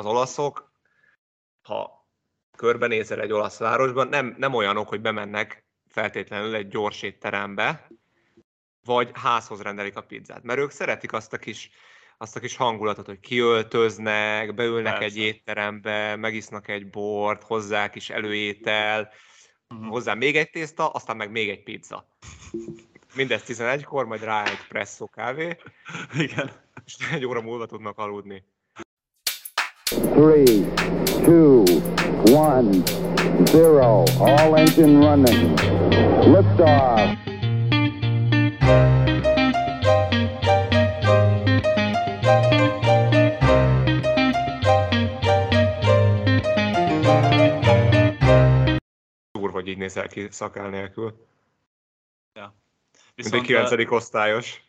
az olaszok, ha körbenézel egy olasz városban, nem olyanok, hogy bemennek feltétlenül egy gyors étterembe, vagy házhoz rendelik a pizzát. Mert ők szeretik azt a kis hangulatot, hogy kiöltöznek, beülnek Persze. egy étterembe, megisznak egy bort, hozzá kis előétel, hozzá még egy tészta, aztán meg még egy pizza. Mindez 11-kor, majd rá egy presszó kávé, igen. És 1 óra múlva tudnak aludni. 3, 2, 1, 0, all engine running, lift off! Úr, hogy így nézel ki szakál nélkül. Ja. Viszont mint egy 9. osztályos.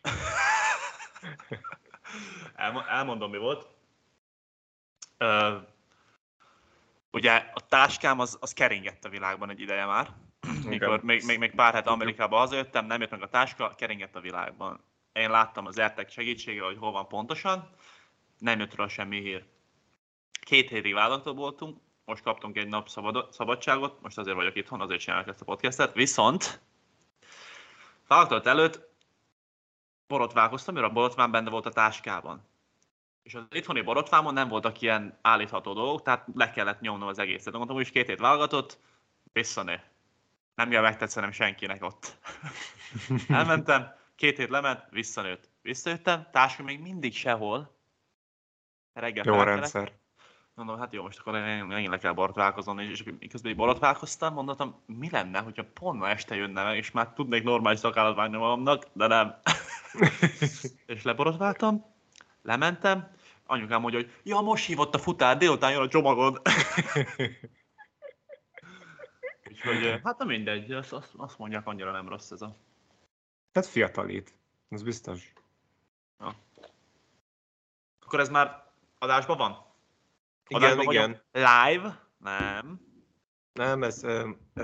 Elmondom, mi volt. Ugye a táskám az keringett a világban egy ideje már. Mikor még pár hét Amerikába hazajöttem, nem jött meg a táska, keringett a világban. Én láttam az RTK segítségével, hogy hol van pontosan, nem jött róla semmi hír. 2 hétig vállalatban voltunk, most kaptunk egy nap szabadságot, most azért vagyok itthon, azért csinálok ezt a podcastet, viszont vállalat előtt borotválkoztam, mert a borotvám benne volt a táskában. És az itthoni borotvámon nem voltak ilyen állítható dolgok, tehát le kellett nyomnom az egészet. Mondtam, úgyis 2 hét válogatott, visszané. Nem kell megtetszenem senkinek ott. Elmentem, 2 hét lement, visszanőtt. Visszajöttem, táska még mindig sehol. Reggel jó rendszer. Mondom, hát jó, most akkor én le kell borotválkozom, és közben így borotválkoztam, mondtam, mi lenne, hogyha pont ma este jönne meg, és már tudnék normális szakállat vágni magamnak, de nem. És leborotváltam, lementem, anyukám mondja, hogy ja, most hívott a futár, délután jön a csomagod. Úgyhogy, hát nem mindegy, azt mondják, annyira nem rossz ez a... Hát fiatalít, ez biztos. Ja. Akkor ez már adásban van? Adásban igen. Live? Nem. Nem, ez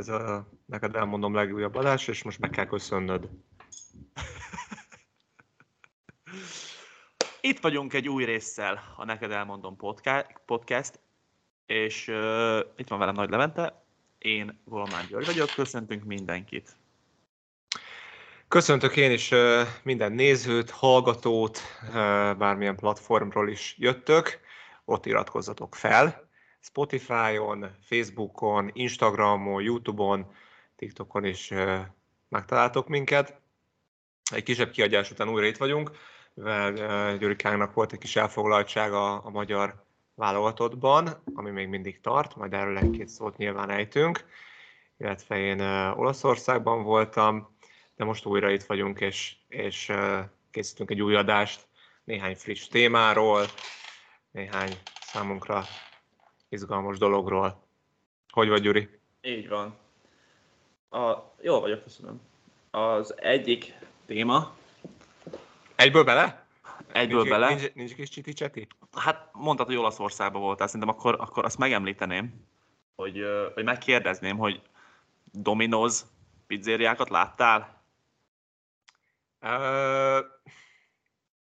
a neked elmondom legújabb adás, és most meg kell köszönnöd. Itt vagyunk egy új résszel a Neked Elmondom podcast, és itt van velem Nagy Levente, én Golomán György vagyok, köszöntünk mindenkit. Köszöntök én is minden nézőt, hallgatót, bármilyen platformról is jöttök, ott iratkozzatok fel, Spotify-on, Facebookon, Instagramon, YouTube-on, TikTokon is megtaláltok minket. Egy kisebb kiadás után újra itt vagyunk, mivel Gyurikánknak volt egy kis elfoglaltság a magyar válogatottban, ami még mindig tart, majd erről egy-két szót nyilván ejtünk, illetve én Olaszországban voltam, de most újra itt vagyunk, és készítünk egy új adást néhány friss témáról, néhány számunkra izgalmas dologról. Hogy vagy, Gyuri? Így van. Jól vagyok, köszönöm. Az egyik téma... Egyből bele? Egyből nincs, bele. Nincs kis csiti-cseti? Hát mondtad, hogy Olaszországban voltál, szerintem akkor azt megemlíteném, hogy megkérdezném, hogy Domino's pizzériákat láttál?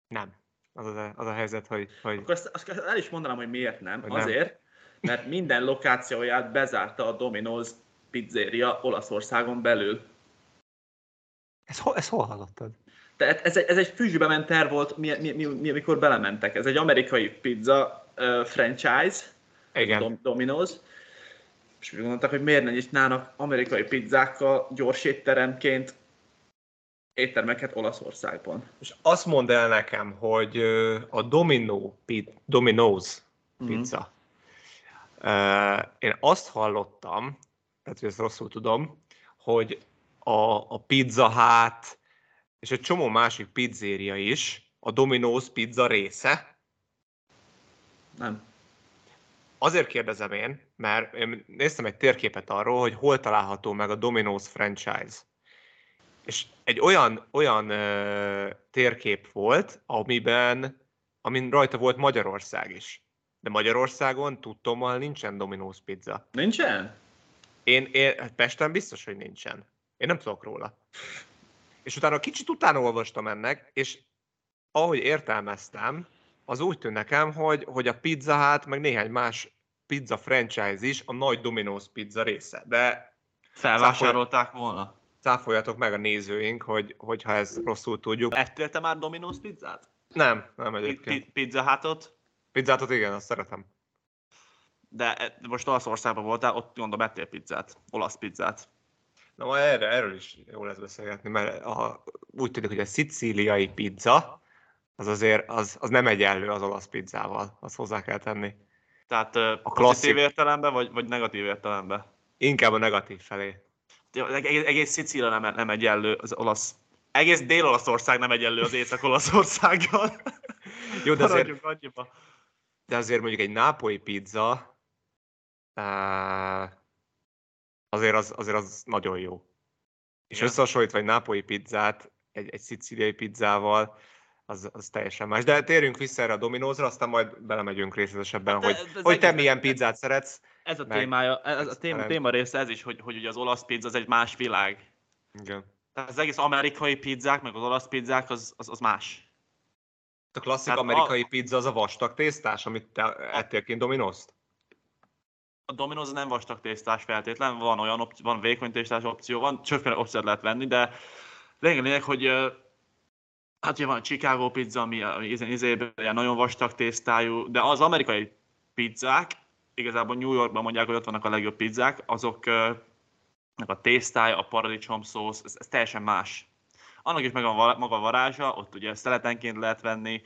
Nem. Az a helyzet, hogy... Akkor azt el is mondanám, hogy miért nem. Hogy azért, nem. Mert minden lokációját bezárta a Domino's pizzéria Olaszországon belül. Ezt hol hallottad? Tehát ez egy füstbe ment terv volt, mikor belementek. Ez egy amerikai pizza franchise, Domino's. És úgy gondolták, hogy miért ne nyitnának amerikai pizzákkal gyors étteremként éttermeket Olaszországban. És azt mondd el nekem, hogy a Domino's pizza. Én azt hallottam, tehát hogy ezt rosszul tudom, hogy a Pizza Hut és egy csomó másik pizzéria is a Domino's pizza része. Nem. Azért kérdezem én, mert én néztem egy térképet arról, hogy hol található meg a Domino's franchise. És egy olyan térkép volt, amin rajta volt Magyarország is. De Magyarországon tudtommal nincsen Domino's pizza. Nincsen? Én Pesten biztos, hogy nincsen. Én nem tudok róla. És utána kicsit utána olvastam ennek, és ahogy értelmeztem, az úgy tűn nekem, hogy a Pizza Hut, meg néhány más pizza franchise is a nagy Domino's Pizza része. De felvásárolták volna? Cáfoljatok meg a nézőink, hogy ha ezt rosszul tudjuk. Ettél te már Domino's pizzát? Nem egyébként. Pizza Hutot? Pizza Hutot igen, azt szeretem. De most Olaszországban voltál, ott mondom, ettél pizzát, olasz pizzát. Na majd erről is jól lesz beszélgetni, mert úgy tűnik, hogy a szicíliai pizza, az azért az nem egyenlő az olasz pizzával, azt hozzá kell tenni. Tehát a klasszikus értelemben, vagy negatív értelemben? Inkább a negatív felé. Egész Szicília nem egyenlő az olasz. Egész Dél-Olaszország nem egyenlő az Észak-Olaszországgal. Jó, de azért, mondjuk egy nápolyi pizza, azért az nagyon jó. És igen, összehasonlítva egy nápolyi pizzát egy szicíliai pizzával, az teljesen más. De térjünk vissza erre a Dominózra, aztán majd belemegyünk részletesebben, hogy te milyen pizzát szeretsz. Ez a témája, ez a téma része ez is, hogy ugye az olasz pizza az egy más világ. Igen. Tehát az egész amerikai pizzák, meg az olasz pizzák az más. A klasszik tehát amerikai pizza az a vastag tésztás, amit te ettél kint Domino's-t? A Domino's nem vastag tésztás feltétlen, van olyan opció, van vékony tésztás opció, van sokféle opciót lehet venni, de lényeg, hogy hát ugye van a Chicago pizza, ami nagyon vastag tésztájú, de az amerikai pizzák, igazából New Yorkban mondják, hogy ott vannak a legjobb pizzák, azoknak a tésztája, a paradicsomszósz, ez teljesen más. Annak is megvan maga a varázsa, ott ugye szeletenként lehet venni,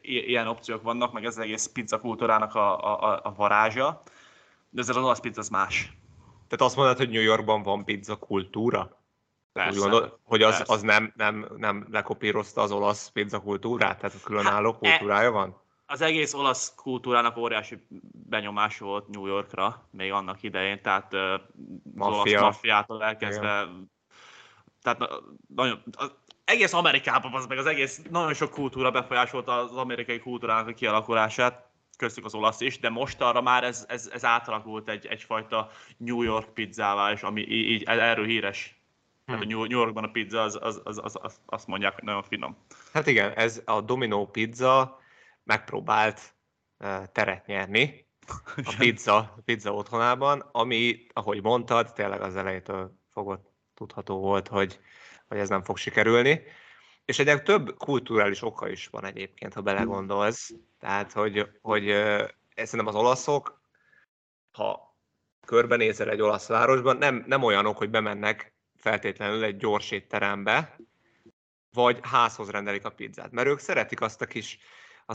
ilyen opciók vannak, meg ez az egész pizza kultúrának a varázsa, de ezzel az olasz pizza az más. Tehát azt mondod, hogy New Yorkban van pizza kultúra? Persze. Úgy gondolod, hogy az nem lekopírozta az olasz pizza kultúrát? Tehát különálló kultúrája van? Az egész olasz kultúrának óriási benyomás volt New Yorkra, még annak idején, tehát az olasz maffiától elkezdve. Igen. Tehát nagyon, az egész Amerikában az meg az egész, nagyon sok kultúra befolyásolta az amerikai kultúrának a kialakulását, köztük az olasz is, de mostanra már ez átalakult egyfajta New York pizzává, és ami így erről híres. Tehát a New Yorkban a pizza, azt mondják, hogy nagyon finom. Hát igen, ez a Domino pizza megpróbált teret nyerni a pizza otthonában, ami, ahogy mondtad, tényleg az elejétől fogott tudható volt, hogy ez nem fog sikerülni. És egyébként több kulturális oka is van egyébként, ha belegondolsz. Tehát, hogy szerintem az olaszok, ha körbenézel egy olasz városban, nem olyanok, hogy bemennek feltétlenül egy gyors étterembe, vagy házhoz rendelik a pizzát. Mert ők szeretik azt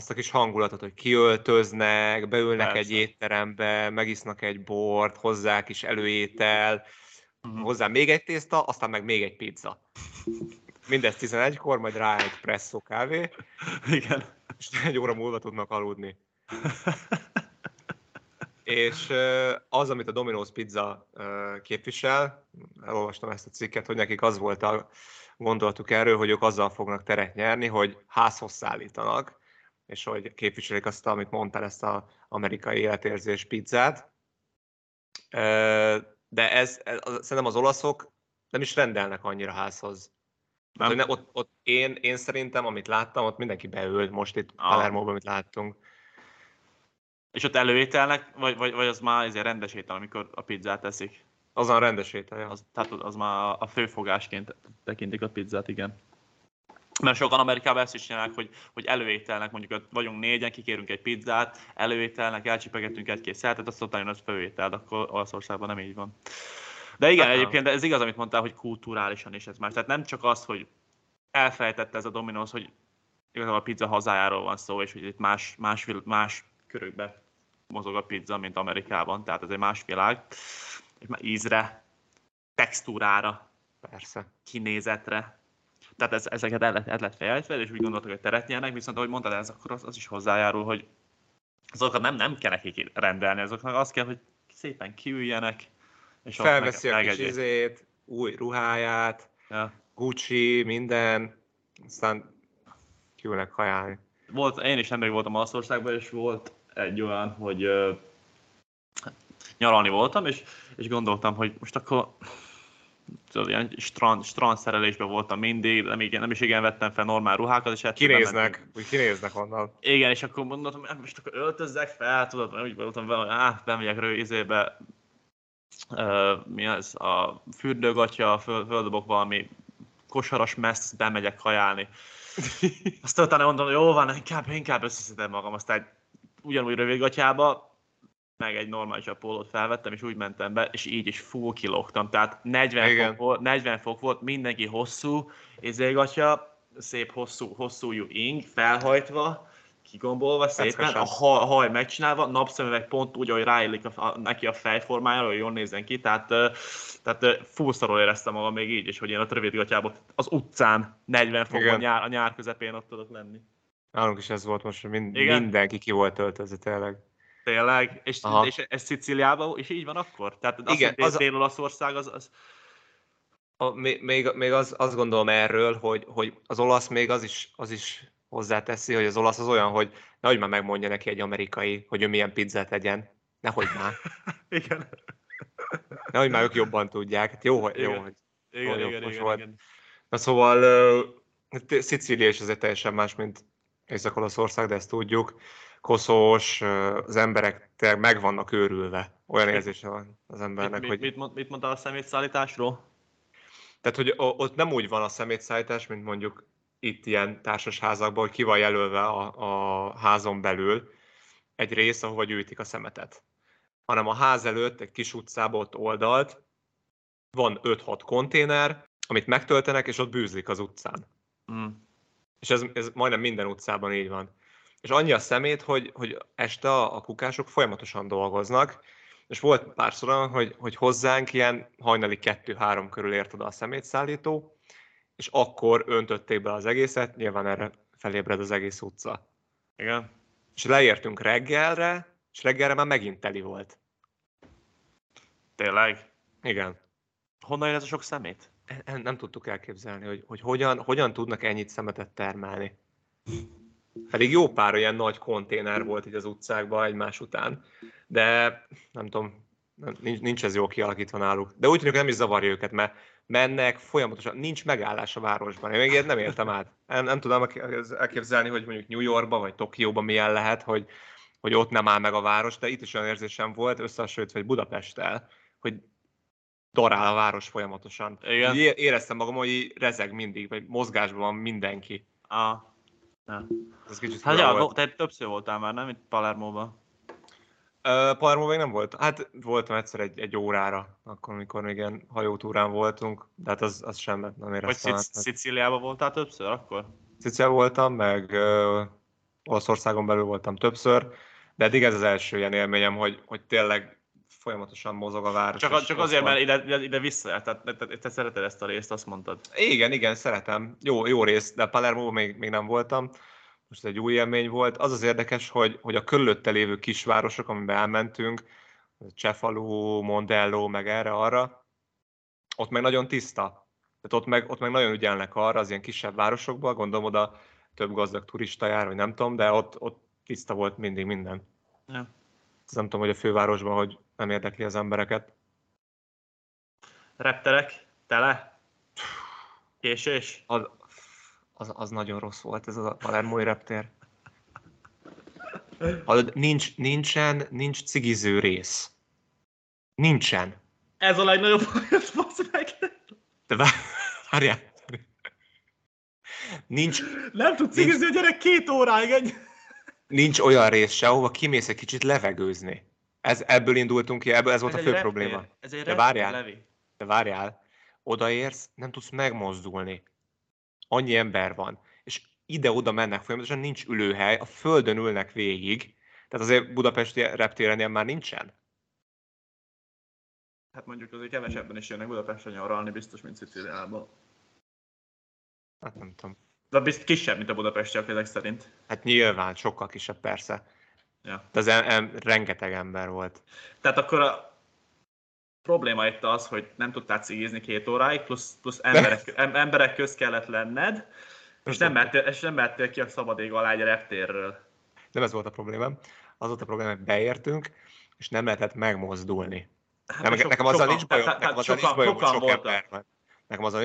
a kis hangulatot, hogy kiöltöznek, beülnek persze egy étterembe, megisznak egy bort, hozzá kis előétel, hozzá még egy tészta, aztán meg még egy pizza. Mindez 11-kor, majd rá egy presszó kávé, igen, és 1 óra múlva tudnak aludni. És az, amit a Domino's Pizza képvisel, elolvastam ezt a cikket, hogy nekik az volt a gondolatuk erről, hogy ők azzal fognak teret nyerni, hogy házhoz szállítanak, és hogy képviselik azt, amit mondtál, ezt az amerikai életérzés pizzát. De ez szerintem az olaszok nem is rendelnek annyira házhoz. Hát, hogy ott én szerintem, amit láttam, ott mindenki beült, most itt Palermóban, amit láttunk. És ott előételnek, vagy az már ezért rendes étel, amikor a pizzát teszik? Az a rendes étel, ja. Tehát az már a főfogásként tekintik a pizzát, igen. Mert sokan Amerikában ezt is csinálják, hogy előételnek, mondjuk vagyunk 4-en, kikérünk egy pizzát, előételnek, elcsipegetünk egy-két szeltet, azt szokták jön az főételt, akkor Olaszországban nem így van. De igen, egyébként ez igaz, amit mondtál, hogy kulturálisan is ez más. Tehát nem csak az, hogy elfelejtette ez a Domino's, hogy igazából a pizza hazájáról van szó, és hogy itt más körökbe mozog a pizza, mint Amerikában. Tehát ez egy más világ. És már ízre, textúrára, persze, kinézetre. Tehát ezeket el lett fejlesztve, és úgy gondoltak, hogy teret nyernek, viszont ahogy mondtad, ez akkor az is hozzájárul, hogy azokat nem kell nekik rendelni, azoknak az kell, hogy szépen kiüljenek, és felveszi a kis izét, új ruháját, ja, Gucci, minden, aztán kiülnek kajálni. Én is nemrég voltam Olaszországban, és volt egy olyan, hogy nyaralni voltam, és gondoltam, hogy most akkor ilyen strandszerelésben voltam mindig, nem is igen vettem fel normál ruhákat, és hát kinéznek onnan. Igen, és akkor mondtam, most akkor öltözzek fel, tudod, úgy voltam vele, hogy bemegyek rövizébe, mi az, a fürdőgatya, földobok valami kosaras meszt, bemegyek kajálni. Aztán utána mondom, hogy jó van, inkább összeszedem magam, aztán ugyanúgy rövidgatyába, meg egy normálisabb pólót felvettem, és úgy mentem be, és így is full kilógtam. Tehát 40 fok volt, mindenki hosszú, izégatya, szép hosszú ing, felhajtva, kigombolva szépen, a haj megcsinálva, napszemüveg pont úgy, ahogy ráillik neki a fejformájára, hogy jól nézzen ki, tehát full szarul éreztem magam még így is, hogy én a rövidgatyában az utcán 40 fokon a nyár közepén ott tudok lenni. Nálunk is ez volt most, hogy mindenki ki volt töltözve tényleg. Tényleg, és ez Szicíliában, és így van akkor? Tehát igen, azt, hogy Dél-Olaszország az... Még azt gondolom erről, hogy az olasz még az is hozzáteszi, hogy az olasz az olyan, hogy nehogy már megmondja neki egy amerikai, hogy ő milyen pizzát egyen. Nehogy már. Igen. Nehogy már ők jobban tudják. Hát jó, hogy... Igen. Na szóval Szicília is azért teljesen más, mint Észak-Olaszország, de ezt tudjuk. Koszos, az emberek tényleg meg vannak őrülve. Olyan érzése van az embernek, hogy... Mit mondtál a szemétszállításról? Tehát, hogy ott nem úgy van a szemétszállítás, mint mondjuk itt ilyen társasházakban, hogy ki van jelölve a házon belül egy rész, ahova gyűjtik a szemetet. Hanem a ház előtt, egy kis utcában ott oldalt, van 5-6 konténer, amit megtöltenek, és ott bűzlik az utcán. Mm. És ez majdnem minden utcában így van. És annyi a szemét, hogy este a kukások folyamatosan dolgoznak, és volt párszor olyan, hogy hozzánk ilyen hajnali 2-3 körül ért oda a szemétszállító, és akkor öntötték be az egészet, nyilván erre felébred az egész utca. Igen. És leértünk reggelre, és reggelre már megint teli volt. Tényleg? Igen. Honnan jön ez a sok szemét? Nem tudtuk elképzelni, hogy hogyan tudnak ennyit szemetet termelni. Pedig jó pár olyan nagy konténer volt így az utcákban egymás után, de nem tudom, nincs ez jól kialakítva náluk. De úgy tűnik, nem is zavarja őket, mert mennek folyamatosan, nincs megállás a városban. Én még ilyet nem éltem át. Nem tudom elképzelni, hogy mondjuk New Yorkban vagy Tokióban milyen lehet, hogy ott nem áll meg a város, de itt is olyan érzésem volt, összehasonlítva Budapesttel, hogy darál a város folyamatosan. Igen. Éreztem magam, hogy rezeg mindig, vagy mozgásban van mindenki. Ez kicsit volt. Tehát többször voltál már, nem? Itt Palermóban. Palermo még nem volt. Hát voltam egyszer egy órára, akkor, amikor még ilyen hajótúrán voltunk, de hát az sem nem éreztem. Vagy Szicíliában voltál többször akkor? Szicíliában voltam, meg Olaszországon belül voltam többször, de eddig ez az első ilyen élményem, hogy tényleg folyamatosan mozog a város. Csak azért, mert ide vissza, tehát te szereted ezt a részt, azt mondtad. Igen, szeretem. Jó rész, de Palermo még nem voltam. Most egy új élmény volt. Az érdekes, hogy a körülötte lévő kisvárosok, amiben elmentünk, Csefalu, Mondello, meg erre-arra, ott meg nagyon tiszta. Tehát ott meg nagyon ügyelnek arra, az ilyen kisebb városokban, gondolom oda több gazdag turista jár, vagy nem tudom, de ott tiszta volt mindig minden. Ja. Nem tudom, hogy a fővárosban, hogy nem érdekli az embereket. Repterek, tele, késés. Az nagyon rossz volt ez a palermói reptér. Nincs cigiző rész. Nincsen. Ez a legnagyobb bajos, bassz meg. De várjál. Nincs. Nem tud cigizni a gyerek 2 óráig. Nincs olyan rész se, ahova kimész egy kicsit levegőzni. Ebből indultunk ki, ez volt a fő probléma. De várjál, odaérsz, nem tudsz megmozdulni. Annyi ember van. És ide-oda mennek folyamatosan, nincs ülőhely, a földön ülnek végig. Tehát azért budapesti reptéren ilyen már nincsen. Hát mondjuk azért kevesebben is jönnek Budapesten nyaralni, biztos, mint Szicíliában. Hát nem tudom. De biztos kisebb, mint a budapestiak ezek szerint. Hát nyilván, sokkal kisebb persze. Ja. De az rengeteg ember volt. Tehát akkor a probléma itt az, hogy nem tudtál cigizni 2 óráig, plusz emberek köz kellett lenned, és nem mehettél ki a szabad ég alá egy reptérről. Nem ez volt a problémám. Az volt a probléma, hogy beértünk, és nem lehetett megmozdulni. Nekem azzal nincs bajom,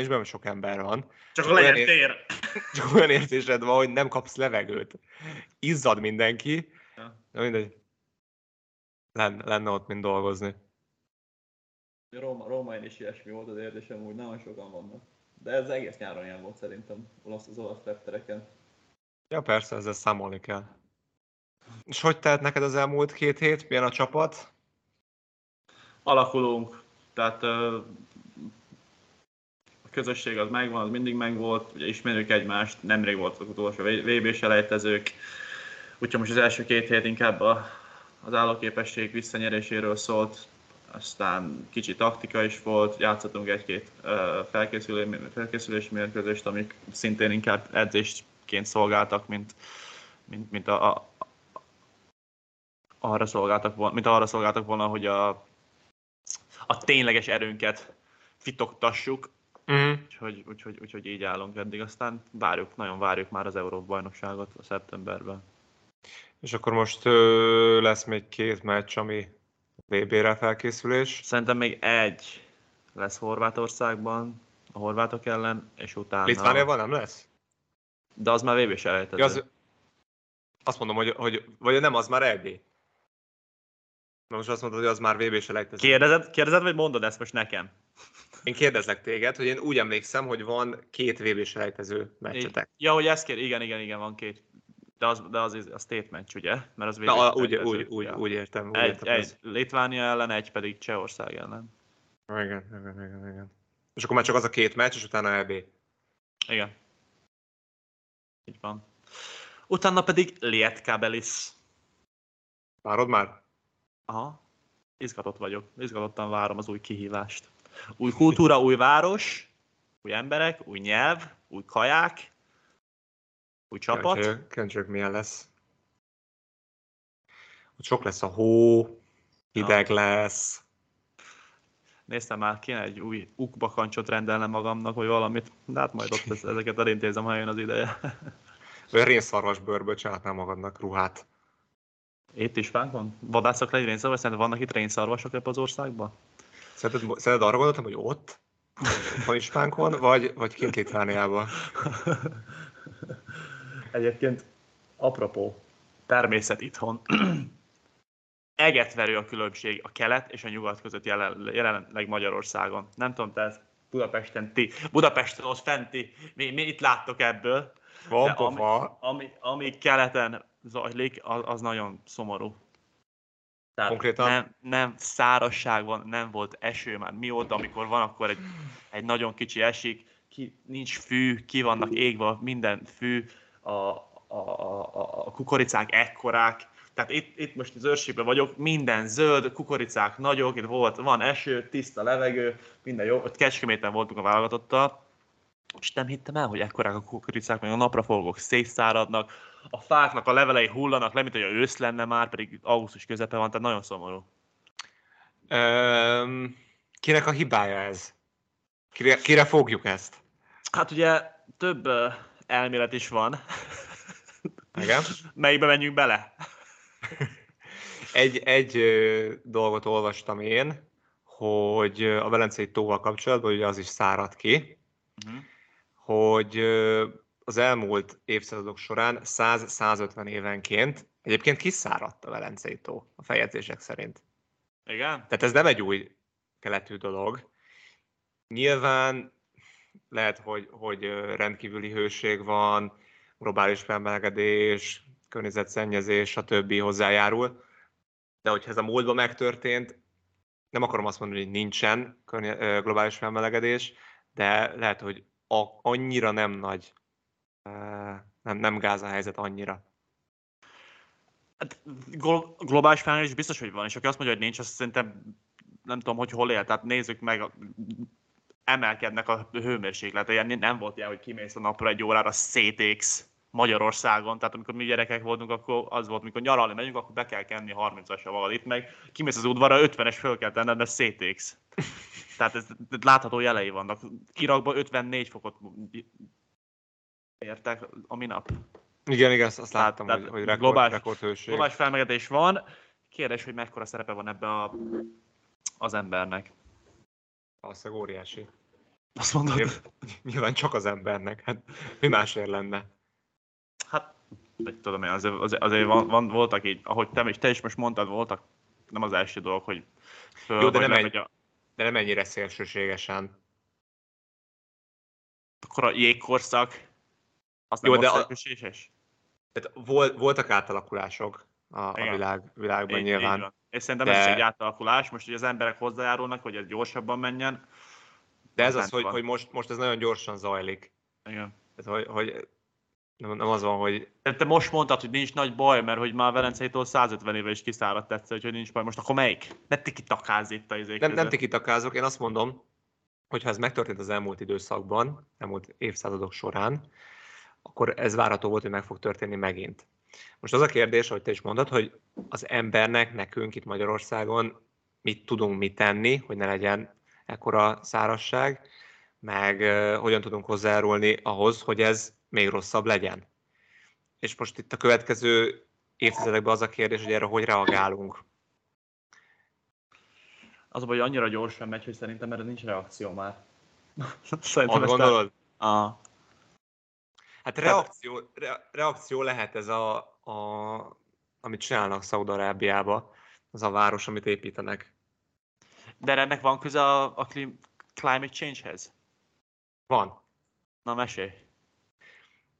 hogy sok ember van. Csak lehetér. Csak olyan érzésed van, hogy nem kapsz levegőt. Izzad mindenki. De mindegy. Lenne ott, mint dolgozni. Rómán is ilyesmi volt az érzésem, úgy nagyon sokan vannak. De ez egész nyáron ilyen volt szerintem, az olasz reptereken. Ja persze, ezzel számolni kell. És hogy telt neked az elmúlt 2 hét? Milyen a csapat? Alakulunk, tehát a közösség az megvan, az mindig megvolt, ugye ismerjük egymást, nemrég voltak utolsó VB-selejtezők, úgyhogy most az első 2 hét inkább az állóképesség visszanyeréséről szólt, aztán kicsi taktika is volt, játszottunk 1-2 felkészülési mérkőzést, amik szintén inkább edzésként szolgáltak, mint arra szolgáltak volna, hogy a tényleges erőnket fitoktassuk, úgyhogy így állunk eddig, aztán nagyon várjuk már az Európa-bajnokságot a szeptemberben. És akkor most lesz még 2 meccs, ami VB-re felkészülés? Szerintem még 1 lesz Horvátországban, a horvátok ellen, és utána... Litvániában nem lesz? De az már VB-selejtező. Ja, azt mondom, hogy vagy nem, az már EB. Na most azt mondod, hogy az már VB-selejtező. Kérdezed, vagy mondod ezt most nekem? Én kérdezlek téged, hogy én úgy emlékszem, hogy van 2 VB-selejtező meccsetek. Ja, hogy ezt kérdez, igen, van 2. De az state match, ugye? Mert az úgy értem. Egy Litvánia ellen, egy pedig Csehország ellen. Igen. És akkor már csak az a 2 meccs, és utána EB. Igen. Így van. Utána pedig Lietkabelis. Várod már? Aha. Izgatott vagyok. Izgatottan várom az új kihívást. Új kultúra, új város, új emberek, új nyelv, új kaják. Új csapat. Köncsök milyen lesz. Sok lesz a hó, hideg lesz. Néztem már, kéne egy új ukbakancsot rendelnem magamnak, vagy valamit. De hát majd ott ezeket elintézem, ha jön az ideje. Olyan rénszarvas bőrből csináltál magadnak ruhát. Itt is fánk van? Vadászok le egy rénszarvas? Szerinted vannak itt rénszarvasok ebben az országban? Szerinted arra gondoltam, hogy ott van is fánk van, vagy kint Litvániában? Egyébként, apropó, természet itthon. Egetverő a különbség a kelet és a nyugat között jelenleg Magyarországon. Nem tudom, tehát Budapesten ti, Budapesten ott fenti, mi itt láttok ebből. Van pofa. Ami keleten zajlik, az nagyon szomorú. Tehát konkrétan? Nem szárazság van, nem volt eső már mióta, amikor van, akkor egy nagyon kicsi esik, nincs fű, ki vannak égve, minden fű. A kukoricák ekkorák, tehát itt most az Őrségben vagyok, minden zöld, kukoricák nagyok, itt van eső, tiszta levegő, minden jó, ott Kecskeméten voltunk a válogatottal, és nem hittem el, hogy ekkorák a kukoricák, meg a napraforgók szétszáradnak, a fáknak a levelei hullanak le, mint hogy ősz lenne már, pedig augusztus közepe van, tehát nagyon szomorú. Kinek a hibája ez? Kire fogjuk ezt? Hát ugye több... elmélet is van. Igen? Melyikbe menjünk bele? Egy dolgot olvastam én, hogy a Velencei tóval kapcsolatban, ugye az is száradt ki, hogy az elmúlt évszázadok során 100-150 évenként egyébként kiszáradt a Velencei tó, a feljegyzések szerint. Igen? Tehát ez nem egy új keletű dolog. Nyilván lehet, hogy rendkívüli hőség van, globális felmelegedés, környezetszennyezés, stb. Hozzájárul. De hogyha ez a múltban megtörtént, nem akarom azt mondani, hogy nincsen globális felmelegedés, de lehet, hogy annyira nem nagy, nem gáz a helyzet annyira. Hát, globális felmelegedés biztos, hogy van, és aki azt mondja, hogy nincs, azt szerintem nem tudom, hogy hol él. Tehát nézzük meg... emelkednek a hőmérsékletek, nem volt ilyen, hogy kimész a napra 1 órára, szétégsz Magyarországon, tehát amikor mi gyerekek voltunk, akkor az volt, amikor nyaralni megyünk, akkor be kell kenni 30-asra magad itt, meg kimész az udvarra, 50-es föl kell tenned, mert szétégsz. Tehát ez látható jelei vannak. Irakban 54 fokot értek a minap. Igen, azt láttam, hogy rekordhőség. Globális felmelegedés van. Kérdés, hogy mekkora szerepe van ebbe a az embernek. Az óriási. Azt mondod? Nyilván csak az embernek, hát mi másért lenne? Hát, tudom én, azért voltak így, ahogy te is most mondtad, voltak, nem az első dolog, hogy... Jó, de nem ennyire szélsőségesen. Akkor a jégkorszak, az nem volt szélsőséges? Voltak átalakulások a világban így, nyilván. Így és szerintem ez egy átalakulás, most hogy az emberek hozzájárulnak, hogy ez gyorsabban menjen. De ez az, hogy most ez nagyon gyorsan zajlik. Igen. Tehát, hogy nem az van, hogy... Te most mondtad, hogy nincs nagy baj, mert hogy már Velencei tó 150 éve is kiszáradt egyszer, hogy nincs baj. Most akkor melyik? Ne tikitakázz itt a izék. Nem tikitakázok, én azt mondom, hogy ha ez megtörtént az elmúlt időszakban, elmúlt évszázadok során, akkor ez várható volt, hogy meg fog történni megint. Most az a kérdés, ahogy te is mondtad, hogy az embernek, nekünk itt Magyarországon mit tudunk mi tenni, hogy ne legyen ekkora szárazság, meg hogyan tudunk hozzájárulni ahhoz, hogy ez még rosszabb legyen. És most itt a következő évtizedekben az a kérdés, hogy erre hogy reagálunk. Az, hogy annyira gyorsan megy, hogy szerintem erre nincs reakció már. Azt gondolod? Hát reakció lehet ez, amit csinálnak Szaúd-Arábiában, az a város, amit építenek. De ennek van köze a climate change-hez? Van. Na, mesélj.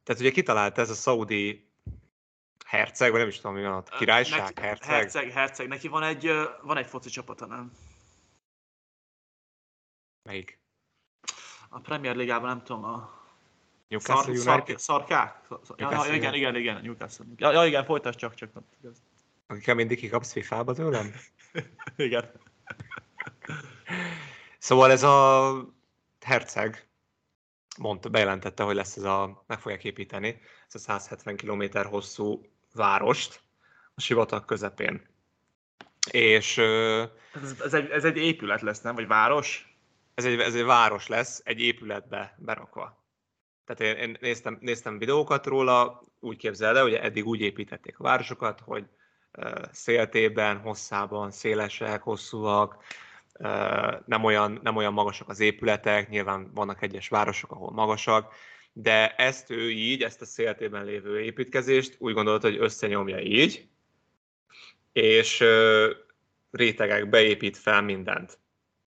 Tehát ugye kitalált ez a szaudi herceg, vagy nem is tudom, mi van ott, királyság, herceg? Herceg. Neki van egy foci csapata, nem? Melyik? A Premier Ligában, nem tudom, a... Newcastle United? Szarkák? Igen, Newcastle. Ja, igen, folytasd csak. Akikkel mindig kikapsz FIFA-ba tőlem? Igen. Szóval ez a herceg bejelentette, hogy lesz meg fogják építeni ezt a 170 km hosszú várost a sivatag közepén. És... Ez egy épület lesz, nem? Vagy város? Ez egy város lesz, egy épületbe berakva. Tehát én néztem videókat róla, úgy képzeld el, hogy eddig úgy építették a városokat, hogy széltében, hosszában, szélesek, hosszúak, nem olyan magasak az épületek, nyilván vannak egyes városok, ahol magasak, de ezt ő így, ezt a széltében lévő építkezést úgy gondolta, hogy összenyomja így, és rétegekbe épít fel mindent.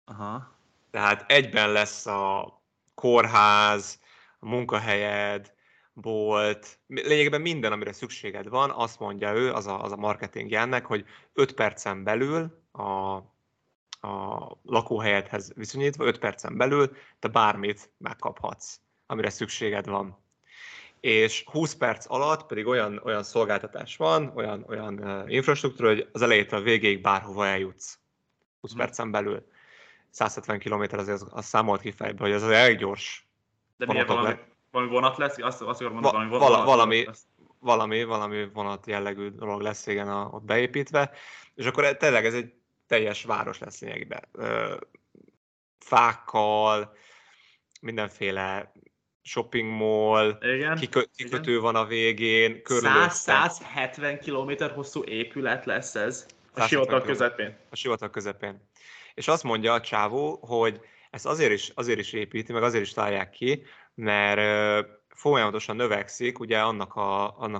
Aha. Tehát egyben lesz a kórház, a munkahelyed, bolt, lényegében minden, amire szükséged van, azt mondja ő, az a marketingje ennek, hogy 5 percen belül a lakóhelyedhez viszonyítva, 5 percen belül te bármit megkaphatsz, amire szükséged van. És 20 perc alatt pedig olyan szolgáltatás van, olyan infrastruktúra, hogy az elejétől a végéig bárhova eljutsz. 20 percen belül. 170 kilométer azért azt számolt ki fejbe, hogy ez az elég gyors. De miért valami vonat lesz? Azt akarom mondani, valami vonat jellegű dolog lesz, igen, ott beépítve. És akkor tényleg ez egy teljes város lesz lényegében. Fákkal, mindenféle shopping mall, igen, kikötő igen. Van a végén. 170 km hosszú épület lesz ez a sivatag közepén. A sivatag közepén. És azt mondja a csávó, hogy ezt azért is építi, meg azért is találják ki, mert folyamatosan növekszik ugye annak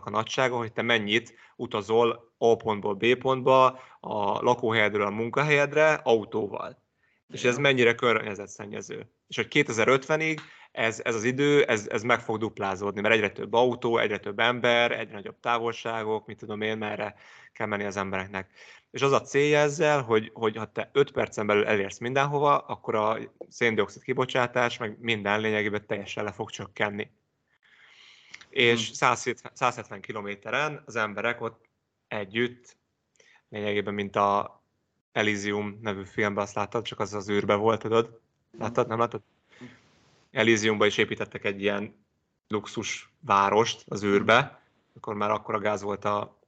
a nagysága, hogy te mennyit utazol A pontból B pontba, a lakóhelyedről a munkahelyedre autóval. És ez mennyire környezetszennyező. És hogy 2050-ig ez az idő, ez meg fog duplázódni, mert egyre több autó, egyre több ember, egyre nagyobb távolságok, mit tudom én, merre kell menni az embereknek. És az a célja ezzel, hogy ha te 5 percen belül elérsz mindenhova, akkor a szén-dioxid kibocsátás, meg minden lényegében teljesen le fog csökkenni. És 170 kilométeren az emberek ott együtt, lényegében mint a Elysium nevű filmben, azt láttad, csak az űrbe volt, tudod? Láttad, nem láttad? Elysiumban is építettek egy ilyen luxus várost az űrbe, akkor már akkora gáz volt a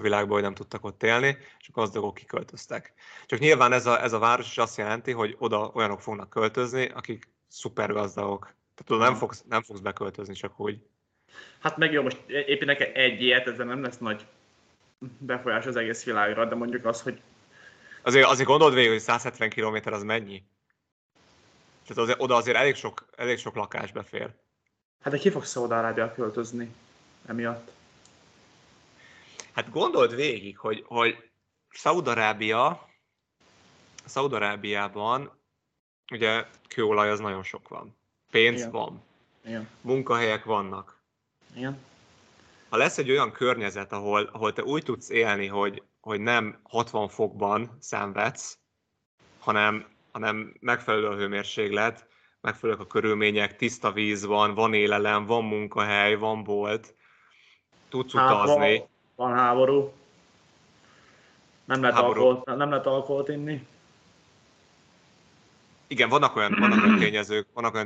világban, hogy nem tudtak ott élni, és a gazdagok kiköltöztek. Csak nyilván ez a város is azt jelenti, hogy oda olyanok fognak költözni, akik szuper gazdagok. Tehát nem fogsz beköltözni csak úgy. Hát meg jó, most építenek egy ilyet, ezzel nem lesz nagy befolyás az egész világra, de mondjuk az, hogy Azért gondold végül, hogy 170 kilométer az mennyi? Tehát azért, oda azért elég sok lakás befér. Hát de ki fog Szaúd-Arábiába költözni emiatt? Hát gondold végig, hogy Szaúd-Arábiában ugye kőolaj az nagyon sok van. Pénz igen. Van. Igen. Munkahelyek vannak. Igen. Ha lesz egy olyan környezet, ahol te úgy tudsz élni, hogy nem 60 fokban szenvedsz, hanem megfelelő a hőmérséklet, megfelelők a körülmények, tiszta víz van élelem, van munkahely, van bolt, tudsz utazni. Van háború. Nem lehet alkoholt inni. Igen, vannak olyan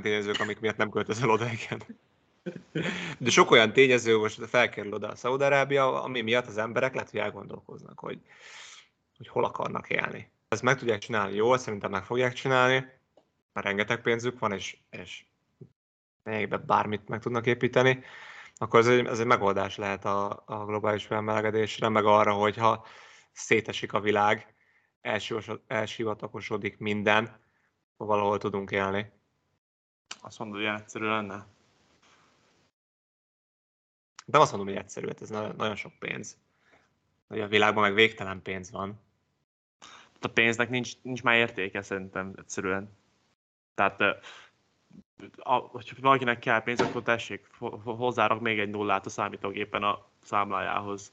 tényezők, amik miatt nem költözöl oda, igen. De sok olyan tényező, most felkerül oda a Szaúd-Arábia, ami miatt az emberek lehet, hogy elgondolkoznak, hogy hol akarnak élni. Ezt meg tudják csinálni jól, szerintem meg fogják csinálni, mert rengeteg pénzük van, és melyikben bármit meg tudnak építeni, akkor ez egy megoldás lehet a globális felmelegedésre, meg arra, hogyha szétesik a világ, elsivatagosodik minden, valahol tudunk élni. Azt mondod, hogy egyszerű lenne? Nem azt mondom, hogy egyszerű, hát ez nagyon sok pénz. Ugye a világban meg végtelen pénz van. A pénznek nincs már értéke szerintem egyszerűen. Tehát, hogyha valakinek kell pénz, akkor tessék, hozzárak még egy nullát a számítógépen a számlájához.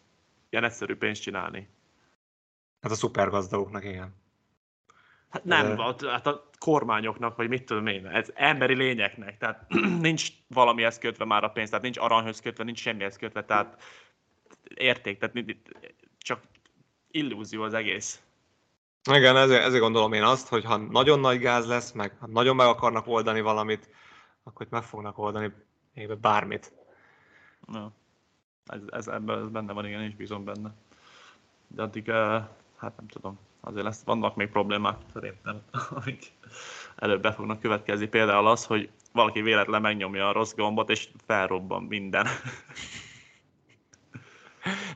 Ilyen egyszerű pénzt csinálni. Hát a szupergazdagoknak, igen. Hát nem, hát a kormányoknak, vagy mit tudom én, ez emberi lényeknek, tehát nincs valamihez kötve már a pénz, tehát nincs aranyhoz kötve, nincs semmihez kötve, tehát érték, tehát csak illúzió az egész. Igen, ezért gondolom én azt, hogy ha nagyon nagy gáz lesz, meg ha nagyon meg akarnak oldani valamit, akkor meg fognak oldani bármit. Ja. Ez benne van, igen, és bízom benne. De addig, hát nem tudom. Azért vannak még problémák, szerintem, amik előbb be fognak következni. Például az, hogy valaki véletlen megnyomja a rossz gombot, és felrobban minden.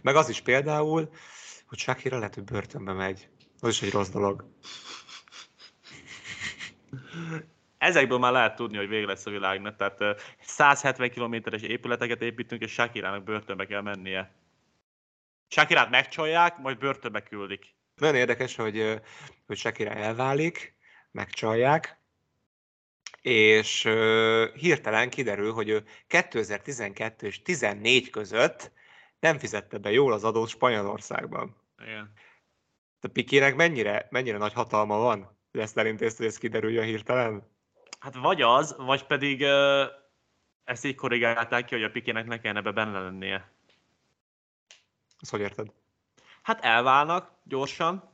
Meg az is például, hogy Shakira lehet, hogy börtönbe megy. Az is egy rossz dolog. Ezekből már lehet tudni, hogy vége lesz a világnak. Tehát 170 kilométeres épületeket építünk, és Shakirának börtönbe kell mennie. Shakirát megcsalják, majd börtönbe küldik. Nagyon érdekes, hogy Shakira elválik, megcsalják, és hirtelen kiderül, hogy ő 2012 és 2014 között nem fizette be jól az adót Spanyolországban. Igen. A Pikének mennyire nagy hatalma van, hogy ezt elintézte, hogy ez kiderüljön hirtelen? Hát vagy az, vagy pedig ezt így korrigálták ki, hogy a Pikének ne kellene benne lennie. Ezt hogy érted? Hát elválnak gyorsan,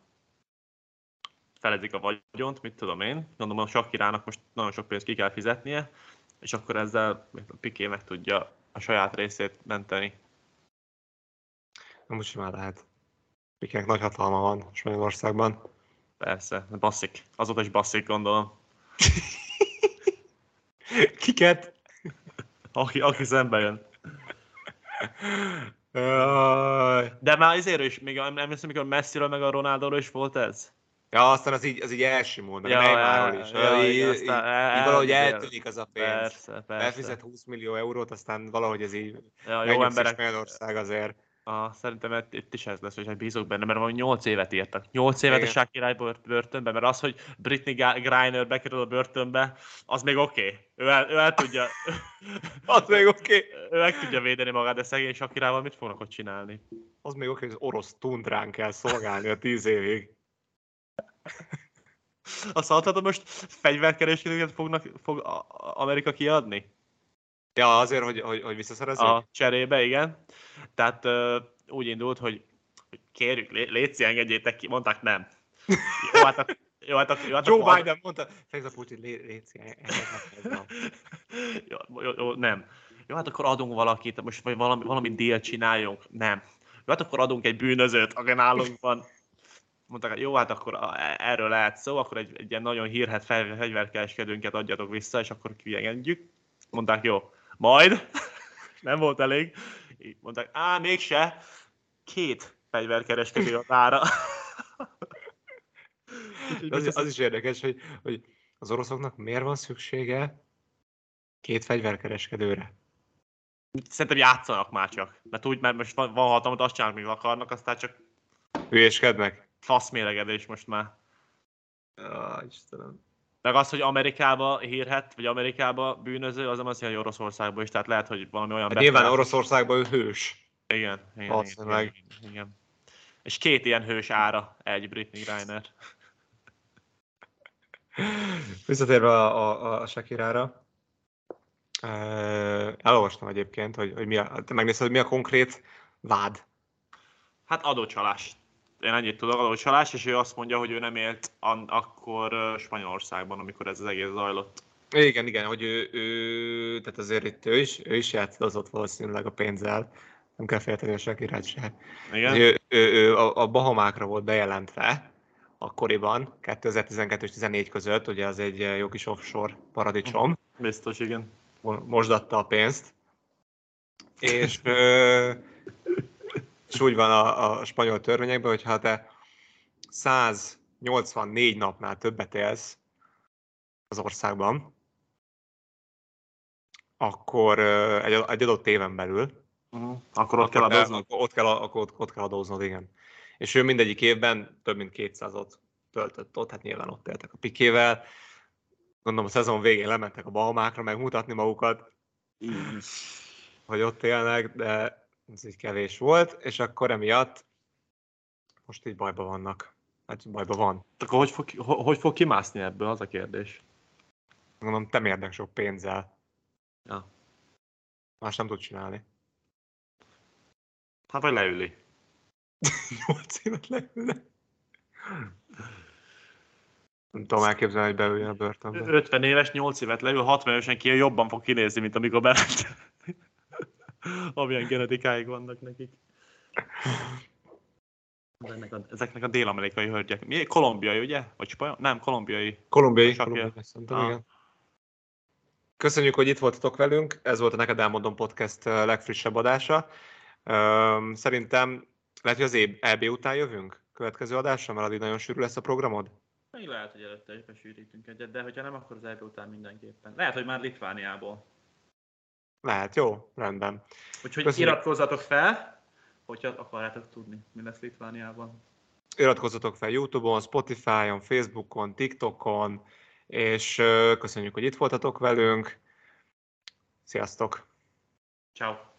felezik a vagyont, mit tudom én. Gondolom, a Shakirának most nagyon sok pénzt ki kell fizetnie, és akkor ezzel a Piké meg tudja a saját részét menteni. Na most már lehet. Pikének nagy hatalma van Spanyolországban. Persze, basszik. Azóta is basszik, gondolom. Kiket? Aki szembe jön. De már azért is, még emlékszem, amikor Messiről meg a Ronaldóról is volt ez? Ja, aztán az így elsimult, meg a Neymarról is. Így valahogy eltűnik az a pénz. Persze. Elfizet 20 millió eurót, aztán valahogy ez így megnyugszik Spanyolország azért. Szerintem itt is ez lesz, hogy bízok benne, mert valami 8 évet írtak. 8 évet igen. A Shakira börtönbe, mert az, hogy Brittney Griner bekerül a börtönbe, az még oké. Ő el tudja... az még oké. Ő meg tudja védeni magát, de szegény Shakirával mit fognak ott csinálni? Az még oké, hogy az orosz tundrán kell szolgálni a 10 évig. Azt hallhatod, most fegyverkereskedőket fog Amerika kiadni? Ja, azért, hogy visszaszerezzük? A cserébe, igen. Tehát úgy indult, hogy kérjük, létszi, engedjétek ki. Mondták, nem. Jó, hát Joe Biden mondta, hogy létszi, engedjétek. Nem. Jó, hát akkor adunk valakit, most valami díjat csináljunk. Nem. Jó, hát akkor adunk egy bűnözőt, aki nálunk van. Mondták, jó, hát akkor erről lehet szó, akkor egy ilyen nagyon hírhedt fegyverkereskedőnket adjatok vissza, és akkor kiengedjük. Mondták, jó. Majd, nem volt elég, így mondták, mégse, 2 fegyverkereskedő a tára. Az is érdekes, hogy az oroszoknak miért van szüksége két fegyverkereskedőre? Szerintem játszanak már csak. Mert úgy, mert most van hatalmat, azt csinálnak, mivel akarnak, aztán csak... hülyéskednek. Faszmélegedés most már. Ah, Istenem. Meg az, hogy Amerikába hírhet, vagy Amerikába bűnöző, az nem azt jelenti, hogy Oroszországban is. Tehát lehet, hogy valami olyan... hát nyilván Oroszországban ő hős. Igen. És két ilyen hős ára egy Brittney Griner. Visszatérve a Shakirára, elolvastam egyébként, hogy mi a, te megnézted, hogy mi a konkrét vád? Hát adócsalás. Én ennyit tudok, adócsalás, és ő azt mondja, hogy ő nem élt akkor Spanyolországban, amikor ez az egész zajlott. Igen, hogy ő tehát azért itt ő is játszott valószínűleg a pénzzel. Nem kell félteni a Shakirát se. Igen. Ő a Bahamákra volt bejelentve akkoriban, 2012 és 2014 között, ugye az egy jó kis offshore paradicsom. Biztos, igen. Mosdatta a pénzt. És úgy van a spanyol törvényekben, hogy ha te 184 napnál többet élsz az országban, akkor egy adott éven belül, akkor ott kell adóznod? Ott kell adóznod, igen. És ő mindegyik évben több mint 200-ot töltött ott, hát nyilván ott éltek a Pikével. Gondolom a szezon végén lementek a Bahamákra megmutatni magukat, hogy ott élnek, de ez így kevés volt, és akkor emiatt most így bajban vannak. Hát bajban van. Akkor hogy fog kimászni ebből, az a kérdés? Gondolom, te mérnek sok pénzzel. Ja. Más nem tud csinálni. Hát vagy leüli. 8 évet leülne. Nem tudom elképzelni, hogy beüljön a börtönbe. 50 éves, 8 évet leül, 60 évesen ki jobban fog kinézni, mint amikor beült. Amilyen genetikáig vannak nekik. Ezeknek a dél-amerikai hölgyek. Mi? Kolumbiai, ugye? Vagy spanyol? Nem, kolumbiai. Kolumbiai. Szerintem, igen. Köszönjük, hogy itt voltatok velünk. Ez volt a Neked Elmondom podcast legfrissebb adása. Szerintem lehet, hogy az EB után jövünk következő adásra, mert addig nagyon sűrű lesz a programod? Még lehet, hogy előtte is besűrítünk egyet, de hogyha nem, akkor az EB után mindenképpen. Lehet, hogy már Litvániából. Lehet, jó, rendben. Úgyhogy köszönjük. Iratkozzatok fel, hogyha akarjátok tudni, mi lesz Litvániában. Iratkozzatok fel YouTube-on, Spotify-on, Facebookon, TikTokon, és köszönjük, hogy itt voltatok velünk. Sziasztok! Ciao.